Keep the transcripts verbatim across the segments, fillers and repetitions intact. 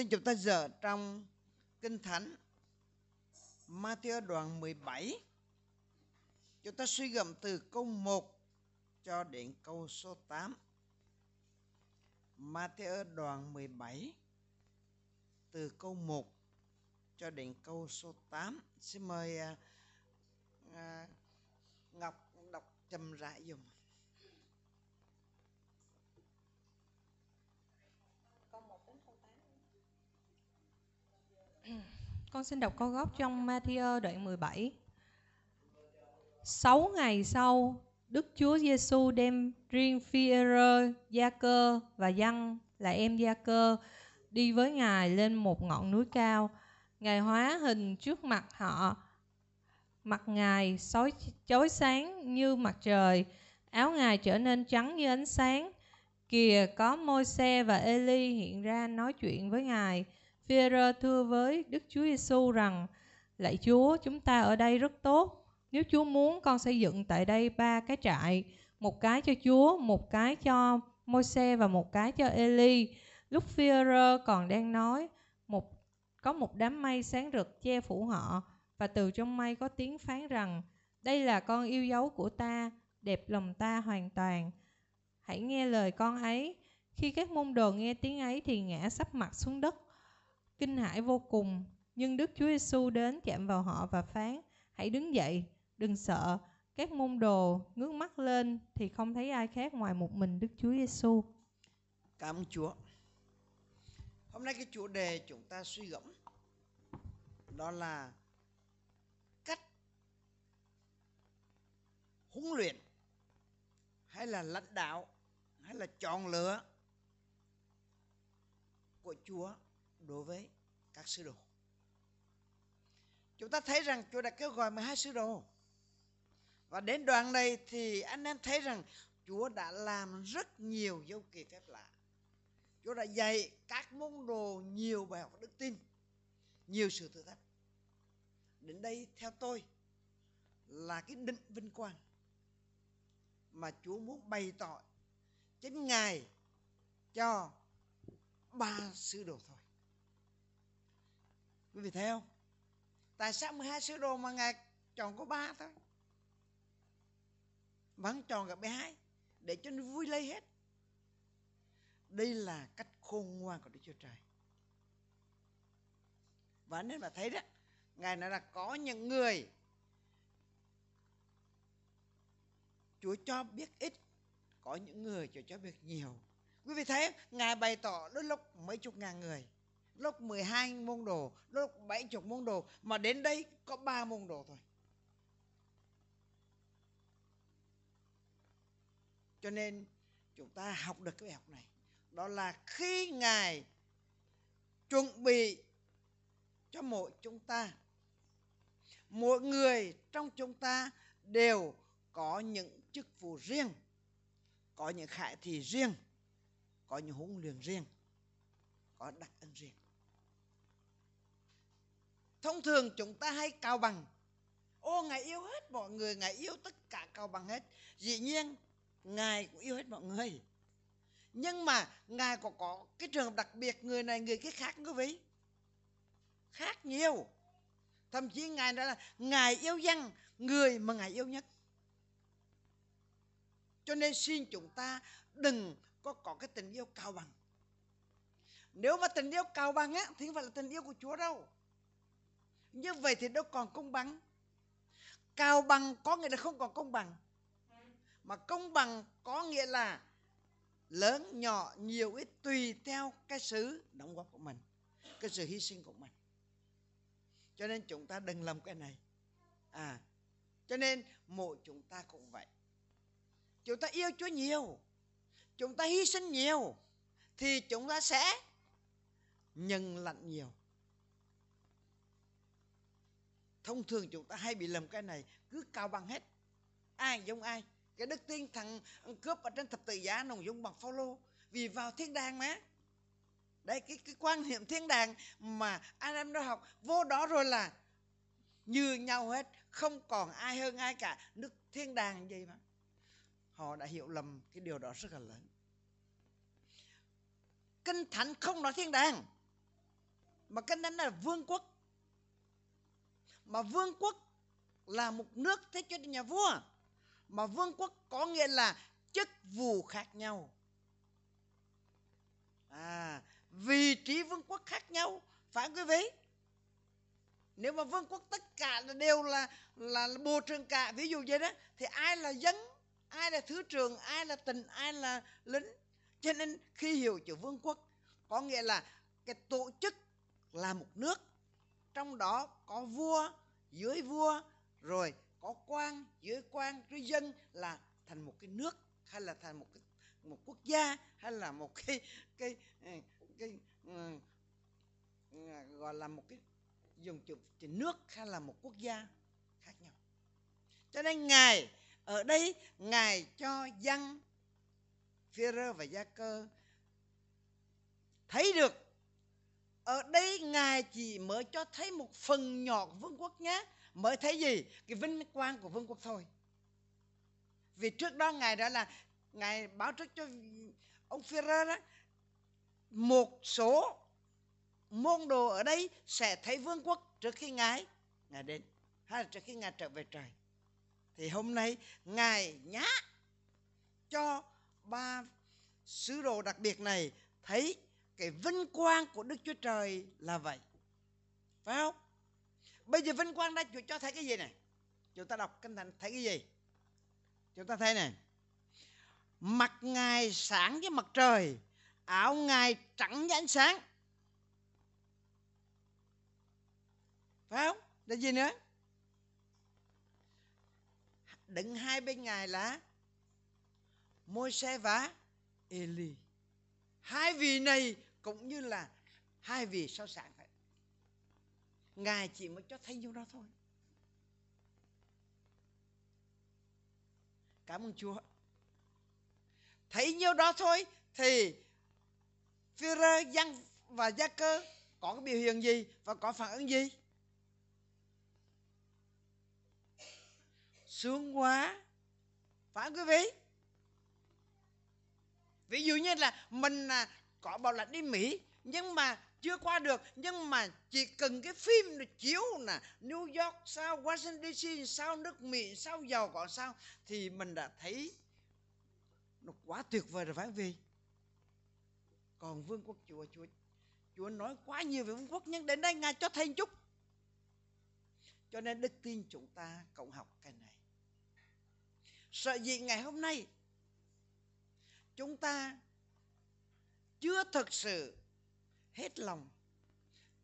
Xin chúng ta dở trong Kinh Thánh Matthew đoạn mười bảy. Chúng ta suy gẫm từ câu một cho đến câu số tám. Matthew đoạn mười bảy từ câu một cho đến câu số tám. Xin mời à, à, Ngọc đọc chậm rãi dùm. Con xin đọc câu gốc trong Matthew đoạn mười bảy. Sáu ngày sau, Đức Chúa Giêsu đem riêng Phi-e-rơ, Gia-cơ và Giăng là em Gia-cơ đi với Ngài lên một ngọn núi cao. Ngài hóa hình trước mặt họ. Mặt Ngài sói, chói sáng như mặt trời. Áo Ngài trở nên trắng như ánh sáng. Kìa, có Mô-sê và Ê-li hiện ra nói chuyện với Ngài. Phi-e-rơ thưa với Đức Chúa Giêsu rằng: Lạy Chúa, chúng ta ở đây rất tốt. Nếu Chúa muốn, con sẽ dựng tại đây ba cái trại, một cái cho Chúa, một cái cho Mô-sê và một cái cho Ê-li. Lúc Phi-e-rơ còn đang nói, một có một đám mây sáng rực che phủ họ, và từ trong mây có tiếng phán rằng: Đây là con yêu dấu của ta, đẹp lòng ta hoàn toàn. Hãy nghe lời con ấy. Khi các môn đồ nghe tiếng ấy thì ngã sấp mặt xuống đất, kinh hãi vô cùng. Nhưng Đức Chúa Giêsu đến chạm vào họ và phán: Hãy đứng dậy, đừng sợ. Các môn đồ ngước mắt lên thì không thấy ai khác ngoài một mình Đức Chúa Giêsu. Cảm ơn Chúa. Hôm nay cái chủ đề chúng ta suy gẫm đó là cách huấn luyện, hay là lãnh đạo, hay là chọn lựa của Chúa đối với các sứ đồ. Chúng ta thấy rằng Chúa đã kêu gọi mười hai sứ đồ. Và đến đoạn này thì anh em thấy rằng Chúa đã làm rất nhiều dấu kỳ phép lạ. Chúa đã dạy các môn đồ nhiều bài học đức tin, nhiều sự thử thách. Đến đây theo tôi là cái định vinh quang mà Chúa muốn bày tỏ chính Ngài cho ba sứ đồ thôi. Quý vị thấy không? Tại sao mười hai sứ đồ mà Ngài chọn có ba thôi? Vẫn chọn cả mười hai để cho nó vui lây hết. Đây là cách khôn ngoan của Đức Chúa Trời. Và nên mà thấy đó, Ngài nói là có những người Chúa cho biết ít, có những người Chúa cho biết nhiều. Quý vị thấy không? Ngài bày tỏ đôi lúc mấy chục ngàn người, lúc mười hai môn đồ, lúc bảy mươi môn đồ, mà đến đây có ba môn đồ thôi. Cho nên chúng ta học được cái bài học này, đó là khi Ngài chuẩn bị cho mỗi chúng ta, mỗi người trong chúng ta đều có những chức vụ riêng, có những khải thị riêng, có những huấn luyện riêng, có đặc ân riêng. Thông thường chúng ta hay cao bằng. Ô, Ngài yêu hết mọi người, Ngài yêu tất cả, cao bằng hết. Dĩ nhiên Ngài cũng yêu hết mọi người, nhưng mà Ngài còn có cái trường hợp đặc biệt, người này người kia khác, quý vị, khác nhiều. Thậm chí Ngài nói là Ngài yêu Giăng, người mà Ngài yêu nhất. Cho nên xin chúng ta đừng có có cái tình yêu cao bằng. Nếu mà tình yêu cao bằng á, thì không phải là tình yêu của Chúa đâu. Như vậy thì đâu còn công bằng. Cao bằng có nghĩa là không còn công bằng, mà công bằng có nghĩa là lớn, nhỏ, nhiều, ít tùy theo cái sự đóng góp của mình, cái sự hy sinh của mình. Cho nên chúng ta đừng làm cái này. À, cho nên mỗi chúng ta cũng vậy. Chúng ta yêu Chúa nhiều, chúng ta hy sinh nhiều, thì chúng ta sẽ nhận lãnh nhiều. Thông thường chúng ta hay bị lầm cái này, cứ cao bằng hết, ai giống ai. Cái đức tin thằng cướp ở trên thập tự giá nó giống bằng Phao-lô, vì vào thiên đàng mà. Đấy, cái, cái quan niệm thiên đàng mà anh em đã học vô đó rồi là như nhau hết, không còn ai hơn ai cả. Nước thiên đàng vậy mà họ đã hiểu lầm cái điều đó rất là lớn. Kinh Thánh không nói thiên đàng, mà cái đó là vương quốc. Mà vương quốc là một nước, thế cho nhà vua. Mà vương quốc có nghĩa là chức vụ khác nhau. À, vị trí vương quốc khác nhau, phải quý vị? Nếu mà vương quốc tất cả đều là là bộ trưởng cả, ví dụ vậy đó, thì ai là dân, ai là thứ trưởng, ai là tỉnh, ai là lính. Cho nên khi hiểu chữ vương quốc có nghĩa là cái tổ chức là một nước, trong đó có vua, dưới vua, rồi có quan, dưới quan, rồi dân, là thành một cái nước hay là thành một cái, một quốc gia hay là một cái cái cái, cái uh, gọi là một cái dùng chữ nước hay là một quốc gia khác nhau. Cho nên Ngài ở đây, Ngài cho Giăng, Phi-e-rơ và Gia-cơ thấy được ở đây Ngài chỉ mới cho thấy một phần nhỏ của vương quốc nhé. Mới thấy gì? Cái vinh quang của vương quốc thôi. Vì trước đó Ngài đã là Ngài báo trước cho ông Phi-e-rơ đó, một số môn đồ ở đây sẽ thấy vương quốc trước khi Ngài Ngài đến, hay là trước khi Ngài trở về trời. Thì hôm nay Ngài nhá cho ba sứ đồ đặc biệt này thấy cái vinh quang của Đức Chúa Trời là vậy, phải không? Bây giờ vinh quang đã Chúa cho thấy cái gì này? Chúng ta đọc Kinh Thánh thấy cái gì? Chúng ta thấy này: mặt Ngài sáng với mặt trời, áo Ngài trắng như ánh sáng. Phải không? Là gì nữa? Đứng hai bên Ngài là Mô-sê và Ê-li. Hai vị này cũng như là hai vị sao sáng vậy. Ngài chỉ mới cho thấy nhiêu đó thôi. Cảm ơn Chúa. Thấy nhiêu đó thôi thì Phi-e-rơ, Giăng và Gia-cơ có cái biểu hiện gì và có phản ứng gì? Sướng quá, phải quý vị? Ví dụ như là mình có bảo lãnh đi Mỹ nhưng mà chưa qua được, nhưng mà chỉ cần cái phim được chiếu là New York sao, Washington D C sao, nước Mỹ sao, giàu có sao, thì mình đã thấy nó quá tuyệt vời rồi, phải không quý vị? Còn vương quốc Chúa, Chúa Chúa nói quá nhiều về vương quốc, nhưng đến đây Ngài cho thêm chút. Cho nên đức tin chúng ta cộng học cái này. Sợ gì ngày hôm nay chúng ta chưa thực sự hết lòng,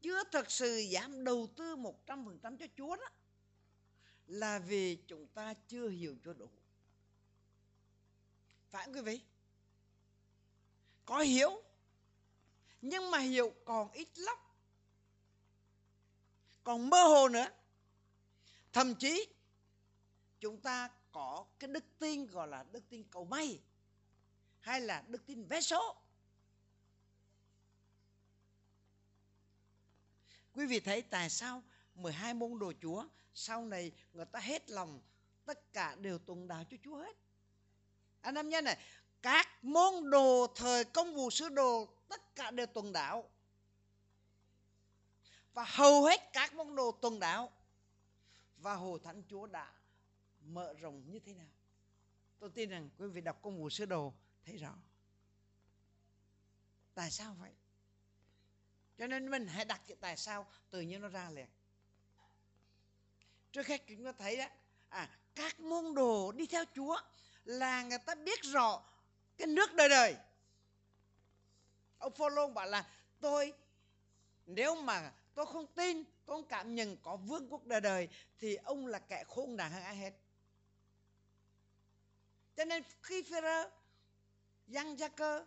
chưa thực sự dám đầu tư một trăm phần trăm cho Chúa đó, là vì chúng ta chưa hiểu Chúa đủ. Phải không quý vị? Có hiểu, nhưng mà hiểu còn ít lắm, còn mơ hồ nữa. Thậm chí chúng ta có cái đức tin gọi là đức tin cầu may, hay là đức tin vé số. Quý vị thấy tại sao mười hai môn đồ Chúa sau này người ta hết lòng, tất cả đều tùng đạo cho Chúa hết. Anh em nhớ này, các môn đồ thời công vụ sứ đồ tất cả đều tuần đạo, và hầu hết các môn đồ tuần đạo, và Hồ Thánh Chúa đã mở rộng như thế nào. Tôi tin rằng quý vị đọc công vụ sứ đồ thấy rõ tại sao vậy. Cho nên mình hãy đặt cái tại sao tự nhiên nó ra liền. Trước hết chúng ta thấy đó, à, các môn đồ đi theo Chúa là người ta biết rõ cái nước đời đời. Ông Phao-lô bảo là tôi, nếu mà tôi không tin, tôi không cảm nhận có vương quốc đời đời, thì ông là kẻ khôn nạn hơn ai hết. Cho nên khi Phi-e-rơ, Giăng, Gia-cơ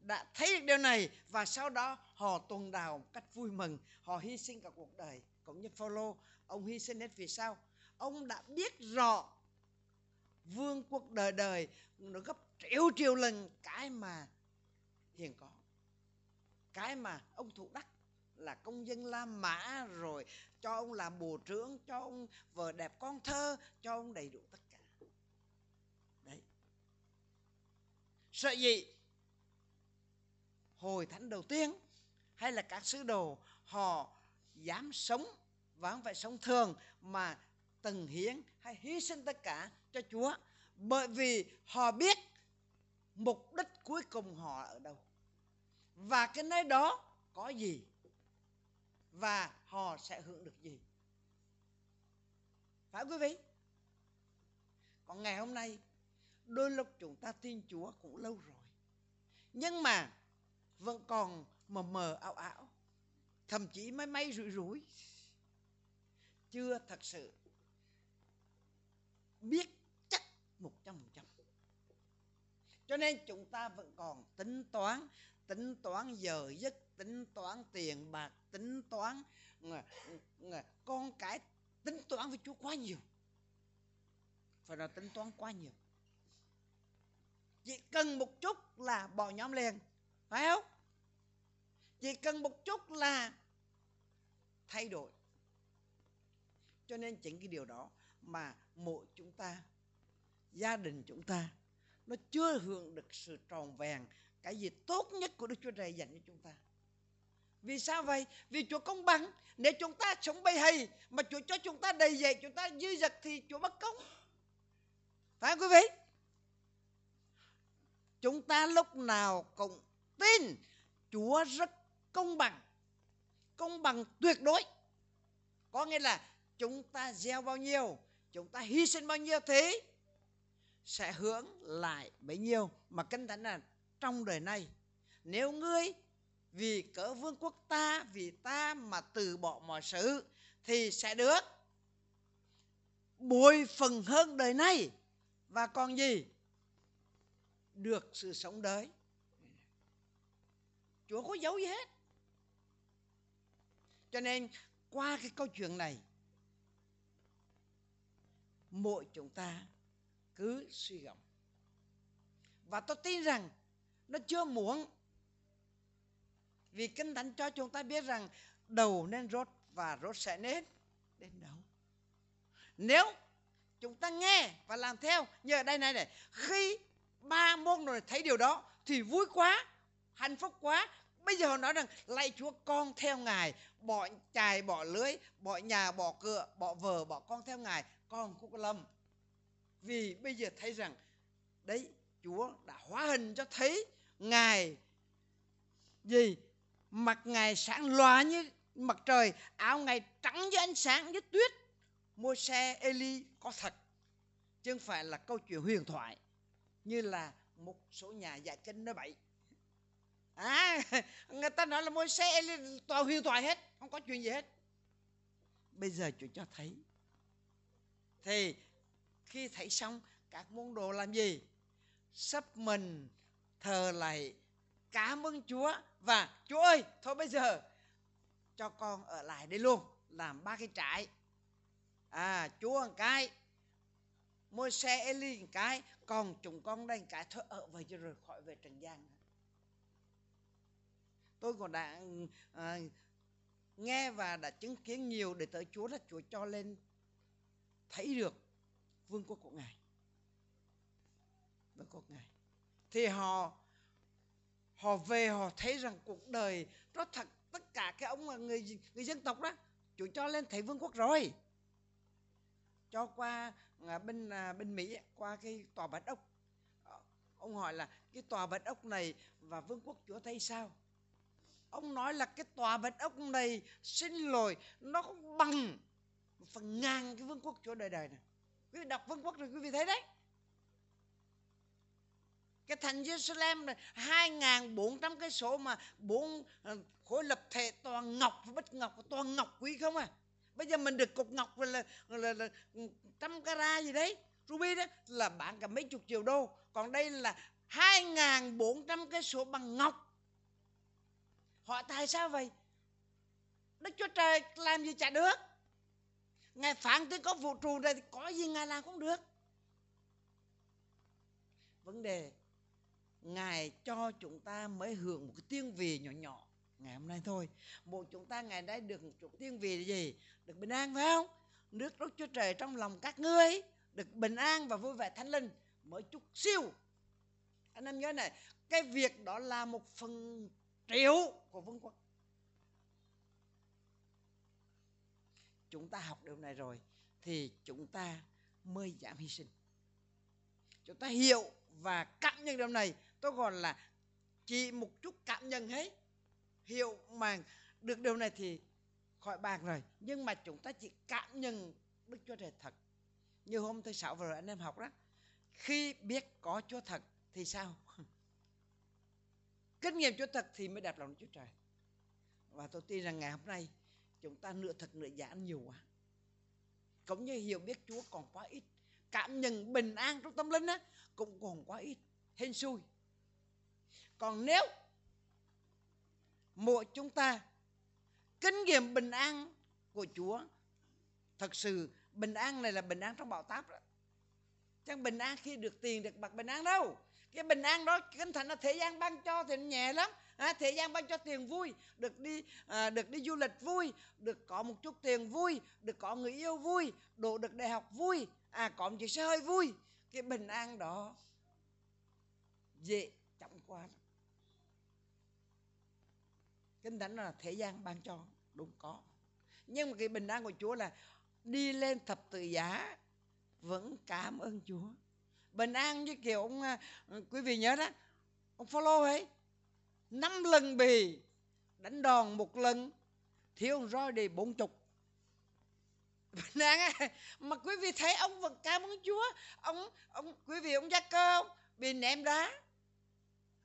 đã thấy được điều này, và sau đó họ tuần đạo một cách vui mừng, họ hy sinh cả cuộc đời. Cũng như Phao-lô, ông hy sinh hết vì sao? Ông đã biết rõ vương quốc đời đời nó gấp triệu triệu lần cái mà hiện có, cái mà ông thủ đắc là công dân La Mã, rồi cho ông làm bộ trưởng, cho ông vợ đẹp con thơ, cho ông đầy đủ tất cả. Đấy. Sợ gì? Hồi thánh đầu tiên hay là các sứ đồ, họ dám sống và không phải sống thường mà tần hiến hay hy sinh tất cả cho Chúa, bởi vì họ biết mục đích cuối cùng họ ở đâu và cái nơi đó có gì và họ sẽ hưởng được gì. Phải quý vị? Còn ngày hôm nay, đôi lúc chúng ta tin Chúa cũng lâu rồi, nhưng mà vẫn còn mờ mờ ảo ảo, thậm chí mấy mấy rủi rủi, chưa thật sự biết chắc một trăm phần trăm. Cho nên chúng ta vẫn còn tính toán, tính toán giờ giấc, tính toán tiền bạc, tính toán con cái, tính toán với Chúa quá nhiều. Phải là tính toán quá nhiều. Chỉ cần một chút là bỏ nhóm liền, phải không? Chỉ cần một chút là thay đổi. Cho nên chính cái điều đó mà mỗi chúng ta, gia đình chúng ta, nó chưa hưởng được sự tròn vẹn cái gì tốt nhất của Đức Chúa Trời dành cho chúng ta. Vì sao vậy? Vì Chúa công bằng. Nếu chúng ta sống bầy hầy mà Chúa cho chúng ta đầy dậy, chúng ta dư dật thì Chúa bất công. Phải không quý vị? Chúng ta lúc nào cũng tin Chúa rất công bằng, công bằng tuyệt đối. Có nghĩa là chúng ta gieo bao nhiêu, chúng ta hy sinh bao nhiêu thế sẽ hưởng lại bấy nhiêu. Mà Kinh Thánh là trong đời này, nếu ngươi vì cớ vương quốc ta, vì ta mà từ bỏ mọi sự thì sẽ được bội phần hơn đời này và còn gì, được sự sống đời. Chúa có giấu gì hết. Cho nên qua cái câu chuyện này, mỗi chúng ta cứ suy gẫm, và tôi tin rằng nó chưa muộn. Vì Kinh Thánh cho chúng ta biết rằng đầu nên rốt và rốt sẽ nên đến đầu. Nếu chúng ta nghe và làm theo, như ở đây này này, khi ba môn rồi thấy điều đó thì vui quá, hạnh phúc quá. Bây giờ họ nói rằng lạy Chúa, con theo Ngài, bỏ chài, bỏ lưới, bỏ nhà, bỏ cửa, bỏ vợ, bỏ con theo Ngài, con không có lầm. Vì bây giờ thấy rằng đấy, Chúa đã hóa hình cho thấy Ngài gì, mặt Ngài sáng loà như mặt trời, áo Ngài trắng như ánh sáng, như tuyết. Mô-sê, Ê-li có thật, chứ không phải là câu chuyện huyền thoại như là một số nhà giải kinh nói bậy. À, người ta nói là Mô-sê, Ê-li toàn huyền thoại hết, không có chuyện gì hết. Bây giờ Chúa cho thấy. Thì khi thấy xong, các môn đồ làm gì? Sắp mình thờ lạy, cảm ơn Chúa, và Chúa ơi, thôi bây giờ cho con ở lại đây luôn, làm ba cái trại. À, Chúa một cái, Mô-sê, Ê-li một cái, còn chúng con đây một cái, thôi ở vậy cho rồi khỏi về trần gian. Tôi còn đã à, nghe và đã chứng kiến nhiều để tới Chúa là Chúa cho lên thấy được vương quốc của Ngài, vương quốc của Ngài. Thì họ họ về, họ thấy rằng cuộc đời nó thật, tất cả cái ông người người dân tộc đó, Chúa cho lên thấy vương quốc rồi. Cho qua bên bên Mỹ, qua cái tòa Bạch Ốc, ông hỏi là cái tòa Bạch Ốc này và vương quốc Chúa thấy sao? Ông nói là cái tòa Bạch Ốc này, xin lỗi, nó không bằng một phần ngàn cái vương quốc Chúa đời đời này. Quý vị đọc vương quốc rồi quý vị thấy đấy. Cái thành Jerusalem này hai nghìn bốn trăm cái số mà bốn khối lập thể toàn ngọc và bất ngọc, toàn ngọc quý không à. Bây giờ mình được cục ngọc là, là, là trăm cara gì đấy, ruby đó là bán cả mấy chục triệu đô. Còn đây là hai nghìn bốn trăm cái số bằng ngọc. Họ tại sao vậy? Đức Chúa Trời làm gì chả được. Ngài phán tới có vũ trụ này thì có gì Ngài làm cũng được. Vấn đề Ngài cho chúng ta mới hưởng một cái tiếng vì nhỏ nhỏ ngày hôm nay thôi. Một chúng ta ngày đã được một chút tiếng vì gì? Được bình an, phải không? Nước Đức Chúa Trời trong lòng các ngươi, được bình an và vui vẻ Thánh Linh mới chút siêu. Anh em nhớ này, cái việc đó là một phần triệu của vương quốc. chúng ta học điều này rồi thì chúng ta mới dám hy sinh. Chúng ta hiểu và cảm nhận điều này. Tôi gọi là chỉ một chút cảm nhận hết, hiểu mà được điều này thì khỏi bàn rồi. Nhưng mà chúng ta chỉ cảm nhận Đức Chúa Trời thật. Như hôm thứ Sáu vừa rồi anh em học đó, khi biết có Chúa thật thì sao? Kinh nghiệm Chúa thật thì mới đẹp lòng Chúa Trời. Và tôi tin rằng ngày hôm nay chúng ta nửa thật nửa giả nhiều quá. Cũng như hiểu biết Chúa còn quá ít, cảm nhận bình an trong tâm linh á cũng còn quá ít, hên xui. Còn nếu mỗi chúng ta kinh nghiệm bình an của Chúa, thật sự bình an này là bình an trong bão táp đó. Chẳng bình an khi được tiền được bạc bình an đâu. Cái bình an đó kinh thành là thế gian ban cho thì nhẹ lắm. À, thế gian ban cho tiền vui, được đi à, được đi du lịch vui, được có một chút tiền vui, được có người yêu vui, đồ được đại học vui, à có một chiếc xe hơi vui. Cái bình an đó dễ chậm quá. Kinh thánh là thế gian ban cho, đúng có. Nhưng mà cái bình an của Chúa là đi lên thập tự giá vẫn cảm ơn Chúa. Bình an như kiểu ông, quý vị nhớ đó, ông Phao-lô ấy năm lần bị đánh đòn, một lần thiếu roi đi bốn chục. Bình an ấy, mà quý vị thấy ông vẫn cảm ơn Chúa. Ông ông quý vị ông Gia-cơ bị ném đá,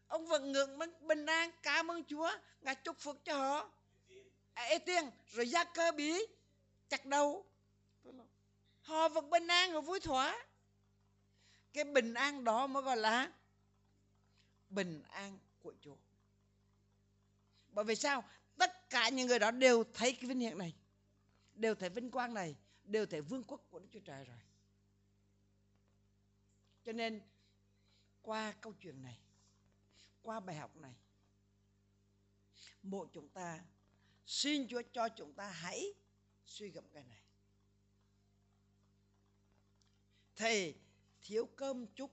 ông vẫn ngượng bình an cảm ơn Chúa, ngài chúc phước cho họ. À, Ê tiên rồi Gia-cơ bị chặt đầu, họ vẫn bình an, họ vui thỏa. Cái bình an đó mới gọi là bình an của Chúa. Bởi vì sao? Tất cả những người đó đều thấy cái vinh hiển này, đều thấy vinh quang này, đều thấy vương quốc của Đức Chúa Trời rồi. Cho nên qua câu chuyện này, qua bài học này, mỗi chúng ta xin Chúa cho chúng ta hãy suy gẫm cái này. Thầy thiếu cơm chút,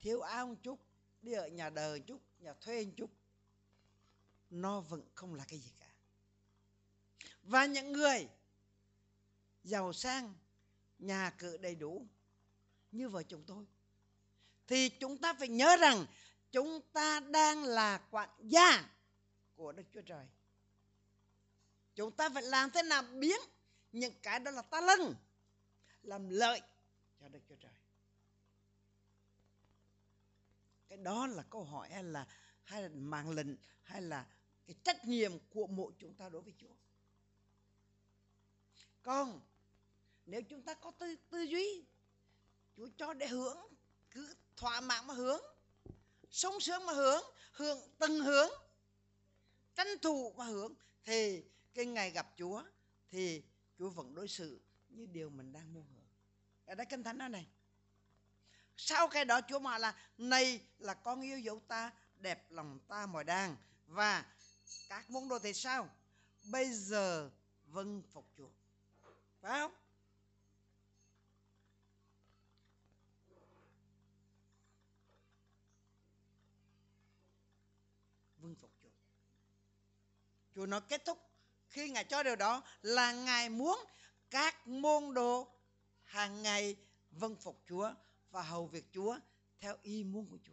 thiếu áo chút, đi ở nhà đờ chút, nhà thuê chút, nó vẫn không là cái gì cả. Và những người giàu sang, nhà cửa đầy đủ như vợ chồng tôi, thì chúng ta phải nhớ rằng chúng ta đang là quản gia của Đức Chúa Trời. Chúng ta phải làm thế nào biến những cái đó là ta lân, làm lợi cho Đức Chúa Trời. Cái đó là câu hỏi hay là, hay là mạng lệnh, hay là cái trách nhiệm của mỗi chúng ta đối với Chúa. Còn nếu chúng ta có tư, tư duy Chúa cho để hưởng, cứ thỏa mãn mà hưởng, sống sướng mà hưởng, hưởng từng hưởng, tranh thủ mà hưởng, thì cái ngày gặp Chúa thì Chúa vẫn đối xử như điều mình đang muốn hưởng. Ở đây Kinh Thánh đó này, sau cái đó Chúa mà là: này là con yêu dấu ta, đẹp lòng ta mọi đàng. Và các môn đồ thì sao? Bây giờ vâng phục Chúa. Phải không? Vâng phục Chúa. Chúa nó kết thúc khi Ngài cho điều đó là Ngài muốn các môn đồ hàng ngày vâng phục Chúa và hầu việc Chúa theo ý muốn của Chúa.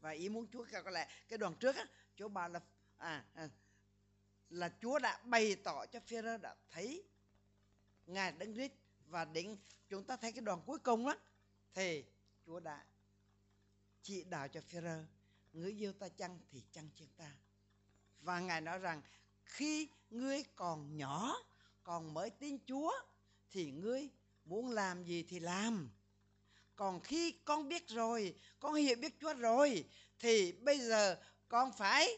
Và ý muốn Chúa có lẽ cái đoạn trước á, Chúa bảo là à, à là Chúa đã bày tỏ cho Phi-e-rơ đã thấy Ngài Đấng Christ, và đến chúng ta thấy cái đoạn cuối cùng á thì Chúa đã chỉ đạo cho Phi-e-rơ: ngươi yêu ta chăng thì chăng chiên ta. Và Ngài nói rằng khi ngươi còn nhỏ, còn mới tin Chúa thì ngươi muốn làm gì thì làm. Còn khi con biết rồi, con hiểu biết Chúa rồi, thì bây giờ con phải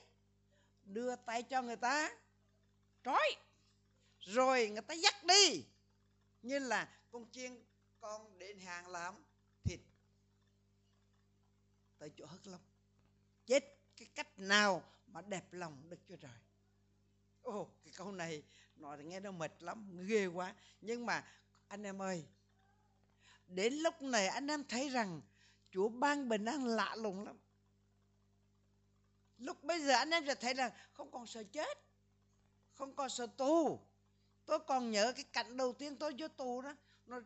đưa tay cho người ta trói, rồi người ta dắt đi. Như là con chiên con đến hàng làm thịt tới chỗ hất lông. Chết cái cách nào mà đẹp lòng Đức Chúa Trời. Ồ, oh, cái câu này nói nghe nó mệt lắm, ghê quá. Nhưng mà anh em ơi, đến lúc này anh em thấy rằng Chúa ban bình an lạ lùng lắm. Lúc bây giờ anh em sẽ thấy rằng không còn sợ chết, không còn sợ tù, Tôi còn nhớ cái cảnh đầu tiên tôi vô tù đó, nó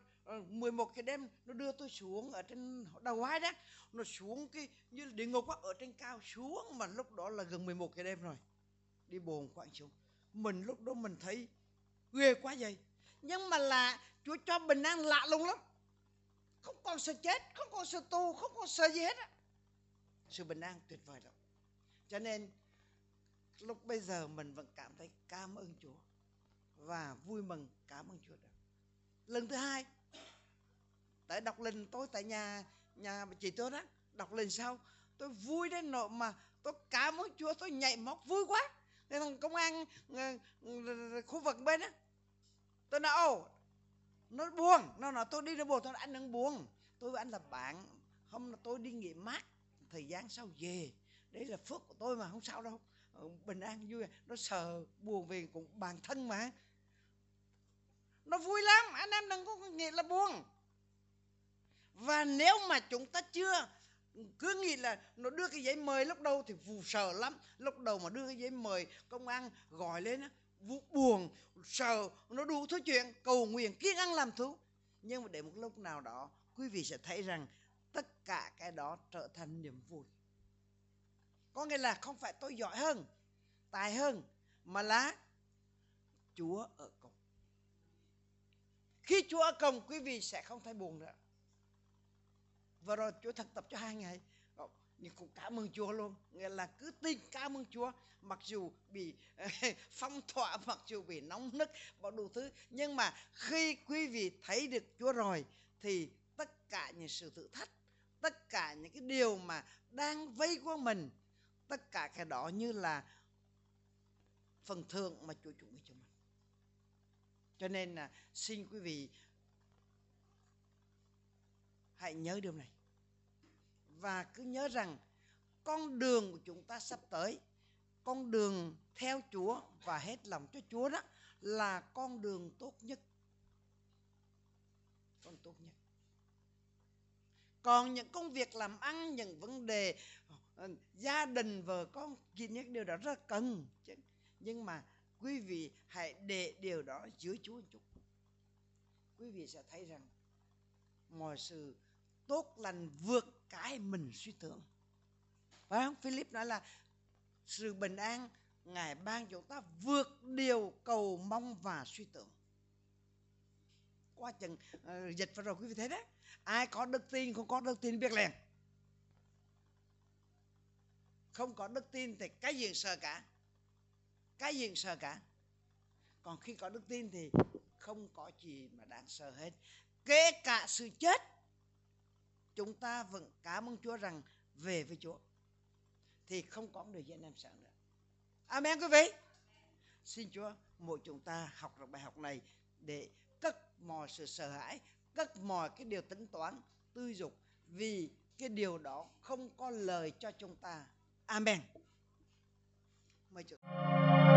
mười một cái đêm nó đưa tôi xuống ở trên đầu hai đó, nó xuống cái như địa ngục quá, ở trên cao xuống, mà lúc đó là gần mười một cái đêm rồi, đi bồn quạng xuống. Mình lúc đó mình thấy ghê quá vậy, nhưng mà là Chúa cho bình an lạ lùng lắm, không còn sợ chết, không còn sợ tù, không còn sợ gì hết á, sự bình an tuyệt vời lắm. Cho nên lúc bây giờ mình vẫn cảm thấy cảm ơn Chúa và vui mừng cảm ơn Chúa đó. Lần thứ hai, tại đọc linh tôi tại nhà nhà chị tôi đó, đọc linh sau tôi vui đến nỗi mà tôi cảm ơn Chúa, tôi nhảy móc vui quá. Nên thằng công an khu vực bên á, tôi nói ồ, nó buồn, nó nói tôi đi nó buồn, tôi nói anh đang buồn, tôi với anh là bạn, không là tôi đi nghỉ mát, thời gian sau về, đấy là phước của tôi mà, không sao đâu, bình an vui. Nó sợ buồn vì cũng bản thân mà, nó vui lắm, anh em đừng có nghĩ là buồn. Và nếu mà chúng ta chưa cứ nghĩ là nó đưa cái giấy mời lúc đầu thì vụ sợ lắm, lúc đầu mà đưa cái giấy mời công an gọi lên á, vụ buồn sợ, nó đủ thứ chuyện, cầu nguyện kiên ăn làm thú. Nhưng mà để một lúc nào đó quý vị sẽ thấy rằng tất cả cái đó trở thành niềm vui. Có nghĩa là không phải tôi giỏi hơn, tài hơn, mà là Chúa ở cùng. Khi Chúa ở cùng, quý vị sẽ không thấy buồn nữa. Vừa rồi Chúa thực tập cho hai ngày, nhưng cũng cảm ơn Chúa luôn. Nghĩa là cứ tin cảm ơn Chúa, mặc dù bị phong tỏa, mặc dù bị nóng nức, bỏ đủ thứ. Nhưng mà khi quý vị thấy được Chúa rồi, thì tất cả những sự thử thách, tất cả những cái điều mà đang vây quanh mình, tất cả cái đó như là phần thưởng mà Chúa chuẩn bị cho mình. Cho nên là xin quý vị hãy nhớ điều này. Và cứ nhớ rằng con đường của chúng ta sắp tới, con đường theo Chúa và hết lòng cho Chúa đó là con đường tốt nhất. Con tốt nhất. Còn những công việc làm ăn, những vấn đề gia đình, vợ con, gì những điều đó rất cần. Nhưng mà quý vị hãy để điều đó dưới Chúa một chút. Quý vị sẽ thấy rằng mọi sự tốt lành vượt cái mình suy tưởng. Phải không? Philip nói là sự bình an Ngài ban chúng ta vượt điều cầu mong và suy tưởng. Quá chừng uh, dịch vào rồi quý vị thấy đấy. Ai có đức tin, không có đức tin biết liền. Không có đức tin thì cái gì sợ cả. Cái gì sợ cả. Còn khi có đức tin thì không có gì mà đáng sợ hết. Kể cả sự chết, chúng ta vẫn cảm ơn Chúa rằng về với Chúa thì không có điều gì anh em sợ nữa. Amen quý vị. Xin Chúa mỗi chúng ta học được bài học này để cất mọi sự sợ hãi, cất mọi cái điều tính toán, tư dục, vì cái điều đó không có lời cho chúng ta. Amen. Mời chúng ta